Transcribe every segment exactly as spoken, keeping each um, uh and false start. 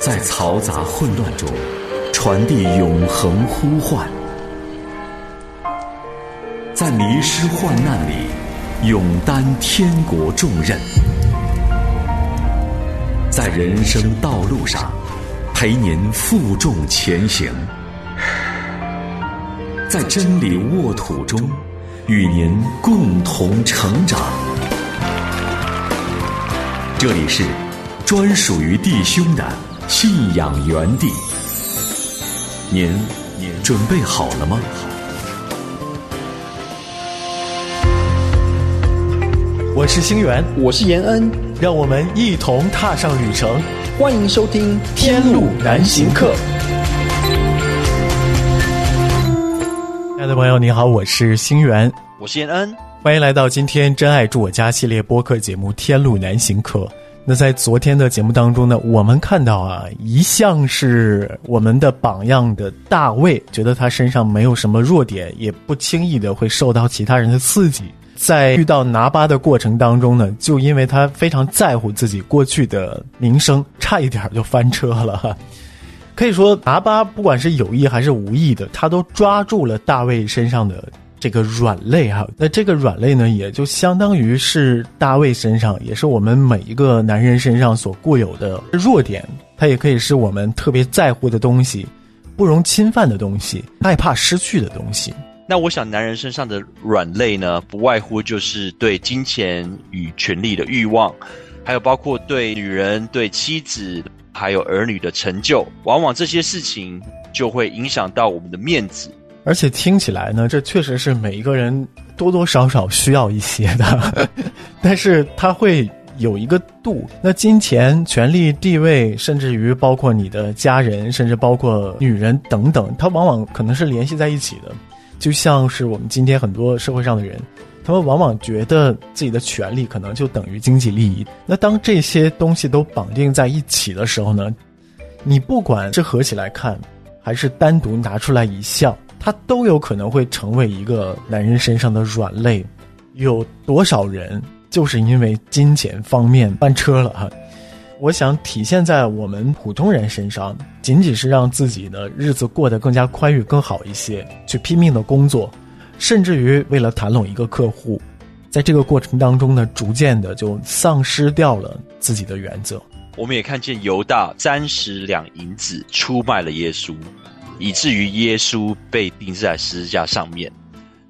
在嘈杂混乱中传递永恒呼唤，在迷失患难里勇担天国重任，在人生道路上陪您负重前行，在真理沃土中与您共同成长。这里是专属于弟兄的信仰园地，您准备好了吗？我是星源，我是延恩，让我们一同踏上旅程，欢迎收听《天路难行客》。亲爱的朋友，你好，我是星源，我是延恩，欢迎来到今天《真爱住我家》系列播客节目《天路难行客》。那在昨天的节目当中呢，我们看到啊，一向是我们的榜样的大卫，觉得他身上没有什么弱点，也不轻易的会受到其他人的刺激。在遇到拿巴的过程当中呢，就因为他非常在乎自己过去的名声，差一点就翻车了。可以说拿巴不管是有意还是无意的，他都抓住了大卫身上的这个软肋哈，那这个软肋呢，也就相当于是大卫身上，也是我们每一个男人身上所固有的弱点，它也可以是我们特别在乎的东西，不容侵犯的东西，害怕失去的东西。那我想男人身上的软肋呢，不外乎就是对金钱与权力的欲望，还有包括对女人、对妻子，还有儿女的成就，往往这些事情就会影响到我们的面子。而且听起来呢，这确实是每一个人多多少少需要一些的，但是它会有一个度。那金钱、权力、地位，甚至于包括你的家人，甚至包括女人等等，它往往可能是联系在一起的。就像是我们今天很多社会上的人，他们往往觉得自己的权利可能就等于经济利益。那当这些东西都绑定在一起的时候呢，你不管是合起来看，还是单独拿出来一项，它都有可能会成为一个男人身上的软肋。有多少人就是因为金钱方面翻车了哈？我想体现在我们普通人身上，仅仅是让自己的日子过得更加宽裕更好一些，去拼命的工作，甚至于为了谈拢一个客户，在这个过程当中呢，逐渐的就丧失掉了自己的原则。我们也看见犹大三十两银子出卖了耶稣，以至于耶稣被钉在十字架上面。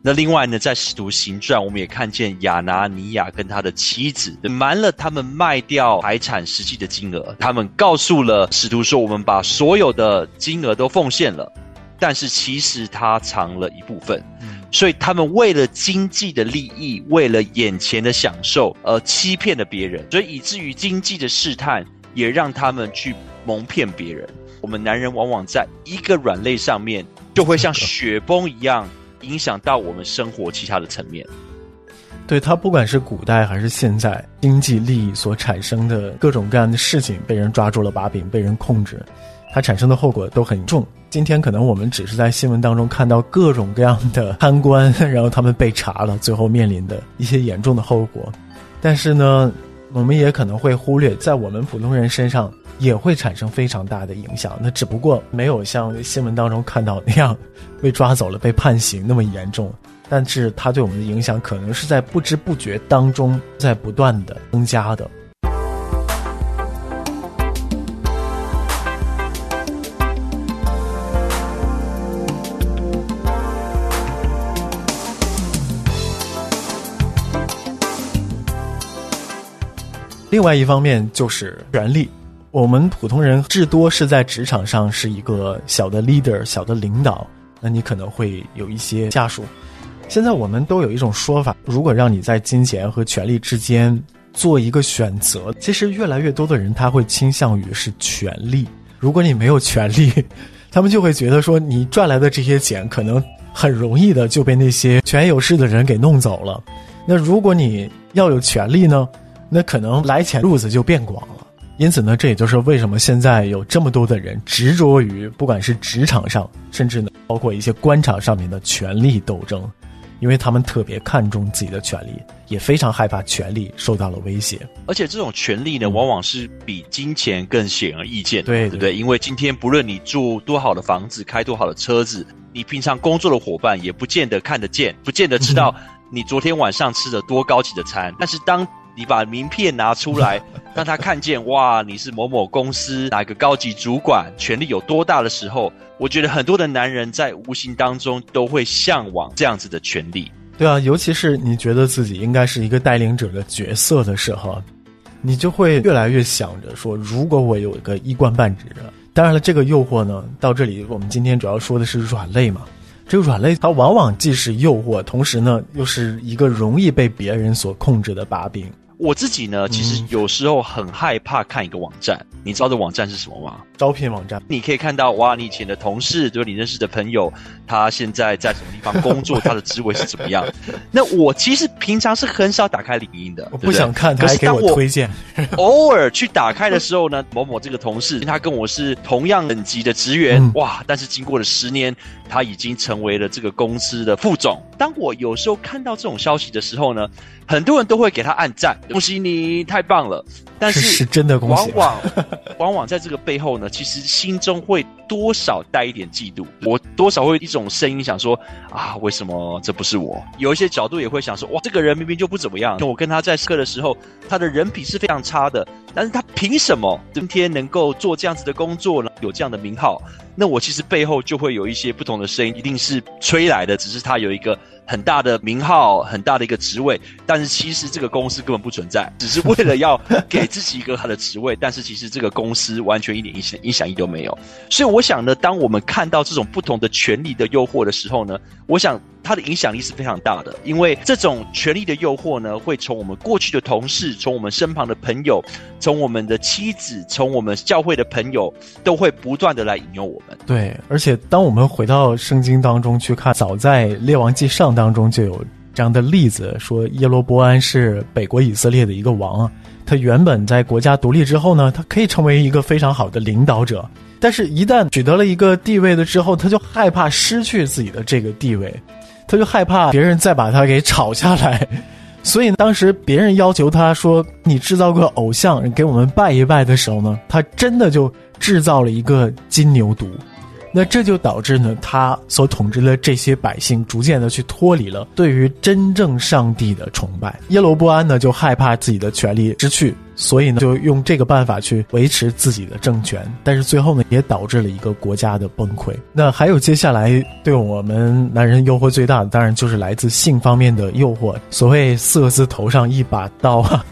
那另外呢，在使徒行传，我们也看见亚拿尼亚跟他的妻子瞒了他们卖掉财产实际的金额，他们告诉了使徒说我们把所有的金额都奉献了，但是其实他藏了一部分。所以他们为了经济的利益，为了眼前的享受而欺骗了别人，所以以至于经济的试探也让他们去蒙骗别人。我们男人往往在一个软肋上面，就会像雪崩一样影响到我们生活其他的层面。对，它不管是古代还是现在，经济利益所产生的各种各样的事情，被人抓住了把柄，被人控制，它产生的后果都很重。今天可能我们只是在新闻当中看到各种各样的贪官，然后他们被查了，最后面临的一些严重的后果。但是呢，我们也可能会忽略，在我们普通人身上也会产生非常大的影响。那只不过没有像新闻当中看到那样被抓走了被判刑那么严重，但是它对我们的影响可能是在不知不觉当中在不断的增加的。另外一方面就是权力，我们普通人至多是在职场上是一个小的 leader， 小的领导，那你可能会有一些下属。现在我们都有一种说法，如果让你在金钱和权力之间做一个选择，其实越来越多的人他会倾向于是权力。如果你没有权力，他们就会觉得说你赚来的这些钱可能很容易的就被那些权有势的人给弄走了。那如果你要有权力呢，那可能来钱路子就变广了。因此呢，这也就是为什么现在有这么多的人执着于不管是职场上，甚至呢包括一些官场上面的权力斗争。因为他们特别看重自己的权利，也非常害怕权利受到了威胁。而且这种权利呢，往往是比金钱更显而易见的，对对不对？因为今天不论你住多好的房子，开多好的车子，你平常工作的伙伴也不见得看得见，不见得知道你昨天晚上吃了多高级的餐。但是当你把名片拿出来让他看见，哇，你是某某公司哪个高级主管，权力有多大的时候，我觉得很多的男人在无形当中都会向往这样子的权力。对啊，尤其是你觉得自己应该是一个带领者的角色的时候，你就会越来越想着说，如果我有一个一官半职的。当然了，这个诱惑呢，到这里我们今天主要说的是软肋嘛。这个软肋它往往既是诱惑，同时呢又是一个容易被别人所控制的把柄。我自己呢，其实有时候很害怕看一个网站。嗯、你知道这网站是什么吗？招聘网站。你可以看到，哇，你以前的同事，对你认识的朋友，他现在在什么地方工作，他的职位是怎么样。那我其实平常是很少打开领英的，我不想看，对不对？他还给我推荐。偶尔去打开的时候呢，某某这个同事，他跟我是同样等级的职员，嗯、哇！但是经过了十年，他已经成为了这个公司的副总。当我有时候看到这种消息的时候呢，很多人都会给他按赞。恭喜你，太棒了！但是是真的恭喜。往往往往在这个背后呢，其实心中会多少带一点嫉妒，我多少会一种声音想说啊，为什么这不是我？有一些角度也会想说，哇，这个人明明就不怎么样。我跟他在课的时候，他的人品是非常差的，但是他凭什么今天能够做这样子的工作呢？有这样的名号？那我其实背后就会有一些不同的声音，一定是吹来的，只是他有一个很大的名号，很大的一个职位，但是其实这个公司根本不存在，只是为了要给自己一个他的职位，但是其实这个公司完全一点影响力都没有。所以我想呢，当我们看到这种不同的权力的诱惑的时候呢，我想它的影响力是非常大的，因为这种权力的诱惑呢，会从我们过去的同事，从我们身旁的朋友，从我们的妻子，从我们教会的朋友，都会不断的来引诱我们。对，而且当我们回到圣经当中去看，早在列王纪上当中就有这样的例子，说耶罗波安是北国以色列的一个王啊，他原本在国家独立之后呢，他可以成为一个非常好的领导者，但是一旦取得了一个地位的之后，他就害怕失去自己的这个地位，他就害怕别人再把他给炒下来。所以当时别人要求他说，你制造个偶像给我们拜一拜的时候呢，他真的就制造了一个金牛犊。那这就导致呢，他所统治的这些百姓逐渐的去脱离了对于真正上帝的崇拜。耶罗波安呢，就害怕自己的权力失去，所以呢，就用这个办法去维持自己的政权，但是最后呢，也导致了一个国家的崩溃。那还有接下来对我们男人诱惑最大的，当然就是来自性方面的诱惑，所谓色字头上一把刀啊。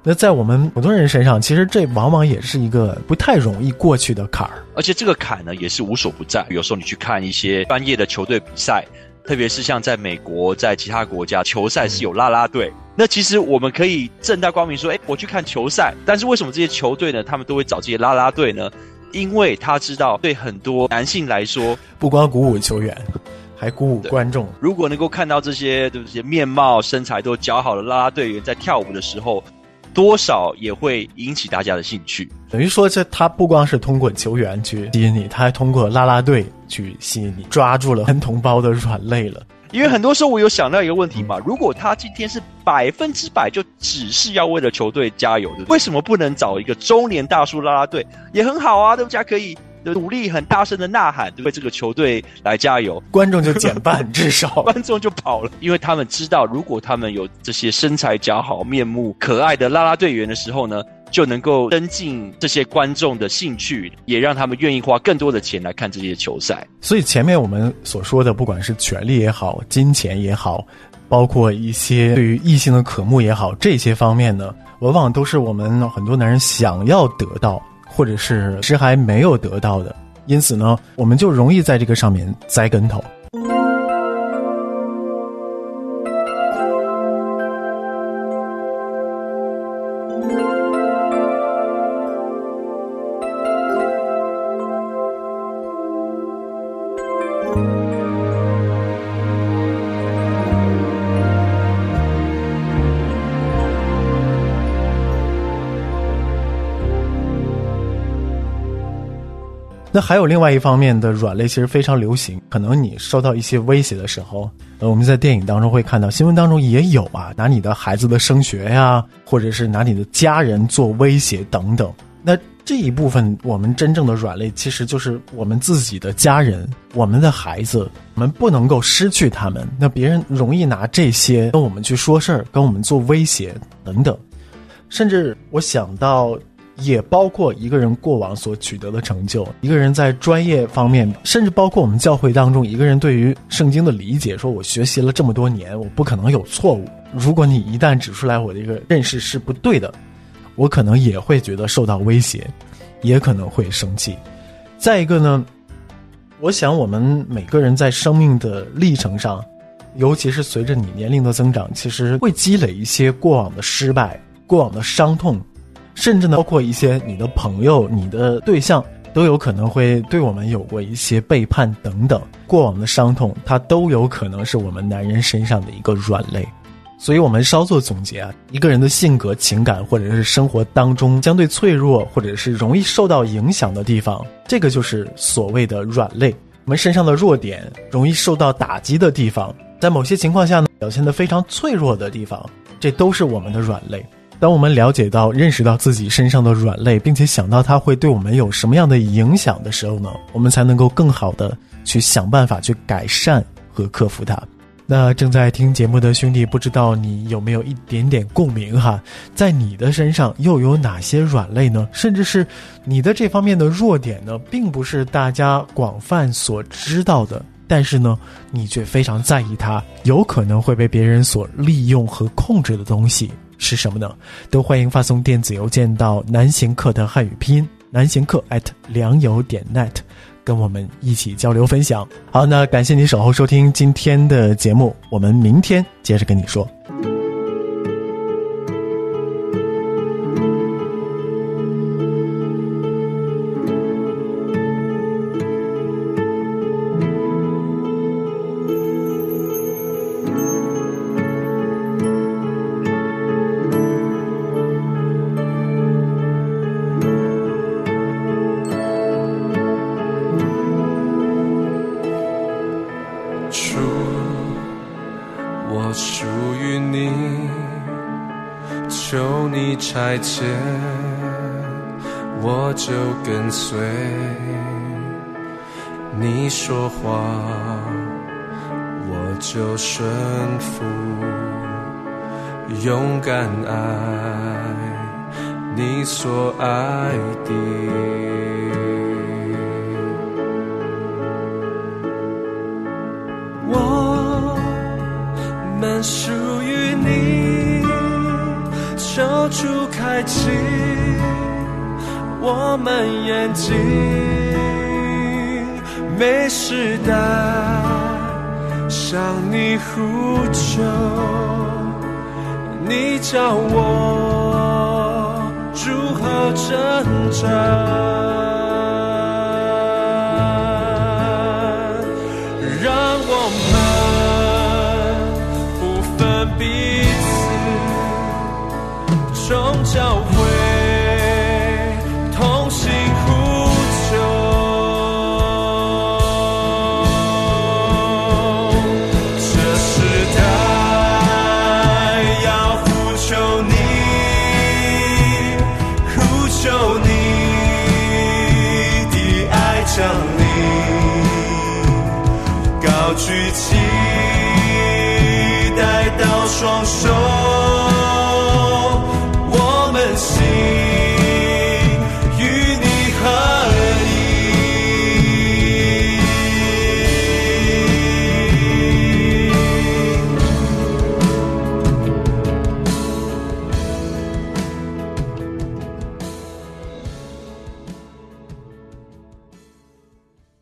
那在我们普通人身上，其实这往往也是一个不太容易过去的坎儿，而且这个坎呢也是无所不在。有时候你去看一些专业的球队比赛，特别是像在美国，在其他国家，球赛是有啦啦队。那其实我们可以正大光明说，诶，我去看球赛，但是为什么这些球队呢，他们都会找这些啦啦队呢？因为他知道对很多男性来说，不光鼓舞球员，还鼓舞观众。如果能够看到这些对不对，面貌身材都姣好的啦啦队员在跳舞的时候，多少也会引起大家的兴趣。等于说，这他不光是通过球员去吸引你，他还通过啦啦队去吸引你，抓住了男同胞的软肋了。因为很多时候我有想到一个问题嘛，如果他今天是百分之百就只是要为了球队加油，对不对？为什么不能找一个中年大叔啦啦队也很好啊，对不对？可以努力很大声的呐喊，对不对？这个球队来加油，观众就减半，至少观众就跑了。因为他们知道，如果他们有这些身材姣好、面目可爱的啦啦队员的时候呢，就能够增进这些观众的兴趣，也让他们愿意花更多的钱来看这些球赛。所以前面我们所说的，不管是权力也好，金钱也好，包括一些对于异性的渴慕也好，这些方面呢，往往都是我们很多男人想要得到，或者是是还没有得到的。因此呢，我们就容易在这个上面栽跟头。那还有另外一方面的软肋其实非常流行，可能你受到一些威胁的时候，呃，我们在电影当中会看到，新闻当中也有啊，拿你的孩子的升学呀，或者是拿你的家人做威胁等等。那这一部分我们真正的软肋其实就是我们自己的家人，我们的孩子，我们不能够失去他们。那别人容易拿这些跟我们去说事儿，跟我们做威胁等等，甚至我想到也包括一个人过往所取得的成就，一个人在专业方面，甚至包括我们教会当中一个人对于圣经的理解，说我学习了这么多年，我不可能有错误。如果你一旦指出来我的一个认识是不对的，我可能也会觉得受到威胁，也可能会生气。再一个呢，我想我们每个人在生命的历程上，尤其是随着你年龄的增长，其实会积累一些过往的失败，过往的伤痛，甚至呢，包括一些你的朋友、你的对象，都有可能会对我们有过一些背叛等等。过往的伤痛，它都有可能是我们男人身上的一个软肋。所以我们稍作总结啊，一个人的性格、情感或者是生活当中相对脆弱或者是容易受到影响的地方，这个就是所谓的软肋。我们身上的弱点，容易受到打击的地方，在某些情况下呢，表现得非常脆弱的地方，这都是我们的软肋。当我们了解到、认识到自己身上的软肋，并且想到它会对我们有什么样的影响的时候呢，我们才能够更好的去想办法去改善和克服它。那正在听节目的兄弟，不知道你有没有一点点共鸣哈？在你的身上又有哪些软肋呢？甚至是你的这方面的弱点呢，并不是大家广泛所知道的，但是呢，你却非常在意它，有可能会被别人所利用和控制的东西是什么呢？都欢迎发送电子邮件到南行客的汉语拼音南行客 at 良友点 net， 跟我们一起交流分享。好，那感谢你守候收听今天的节目，我们明天接着跟你说。求你差遣，我就跟随。你说话，我就顺服。勇敢爱你所爱的。我们属于你。求主开启我们眼睛，每时代向你呼求，你教我如何挣扎。众教会同心呼求，这时代要呼求你，呼求你的爱降临，高举期待到双手。See you.